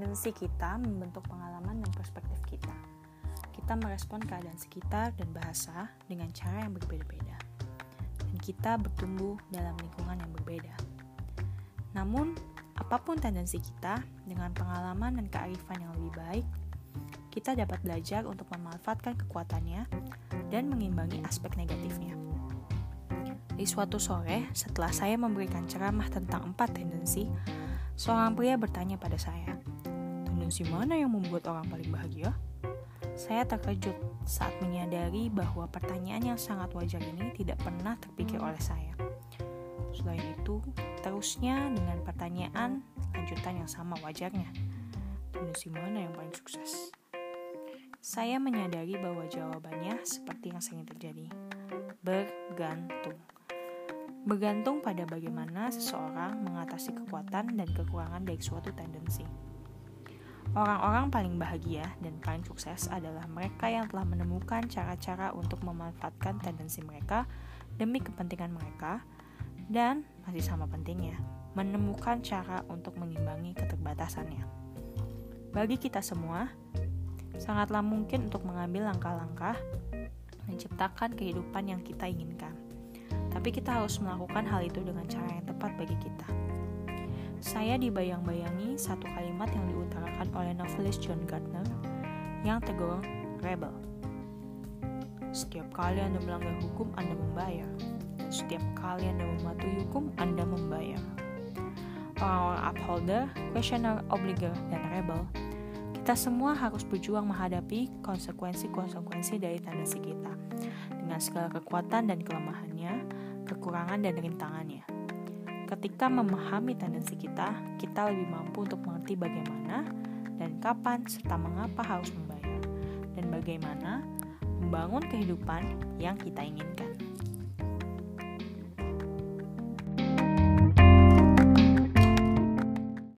tendensi kita membentuk pengalaman dan perspektif kita. Kita merespon keadaan sekitar dan bahasa dengan cara yang berbeda-beda. Dan kita bertumbuh dalam lingkungan yang berbeda. Namun, apapun tendensi kita, dengan pengalaman dan kearifan yang lebih baik, kita dapat belajar untuk memanfaatkan kekuatannya dan mengimbangi aspek negatifnya. Di suatu sore, setelah saya memberikan ceramah tentang 4 tendensi, seorang pria bertanya pada saya, "Tendensi mana yang membuat orang paling bahagia?" Saya terkejut saat menyadari bahwa pertanyaan yang sangat wajar ini tidak pernah terpikir oleh saya. Selain itu, terusnya dengan pertanyaan lanjutan yang sama wajarnya, "Tendensi mana yang paling sukses?" Saya menyadari bahwa jawabannya seperti yang sering terjadi, bergantung. Bergantung pada bagaimana seseorang mengatasi kekuatan dan kekurangan dari suatu tendensi. Orang-orang paling bahagia dan paling sukses adalah mereka yang telah menemukan cara-cara untuk memanfaatkan tendensi mereka demi kepentingan mereka dan, masih sama pentingnya, menemukan cara untuk mengimbangi keterbatasannya. Bagi kita semua, sangatlah mungkin untuk mengambil langkah-langkah menciptakan kehidupan yang kita inginkan. Tapi kita harus melakukan hal itu dengan cara yang tepat bagi kita. Saya dibayang-bayangi satu kalimat yang diutarakan oleh novelis John Gardner yang tergolong rebel. Setiap kali Anda melanggar hukum, Anda membayar. Setiap kali Anda mematuhi hukum, Anda membayar. Orang-orang upholder, questioner, obliger, dan rebel, kita semua harus berjuang menghadapi konsekuensi-konsekuensi dari tendensi kita dengan segala kekuatan dan kelemahan, kekurangan dan rintangannya. Ketika memahami tendensi kita, kita lebih mampu untuk mengerti bagaimana dan kapan serta mengapa harus membayar, dan bagaimana membangun kehidupan yang kita inginkan.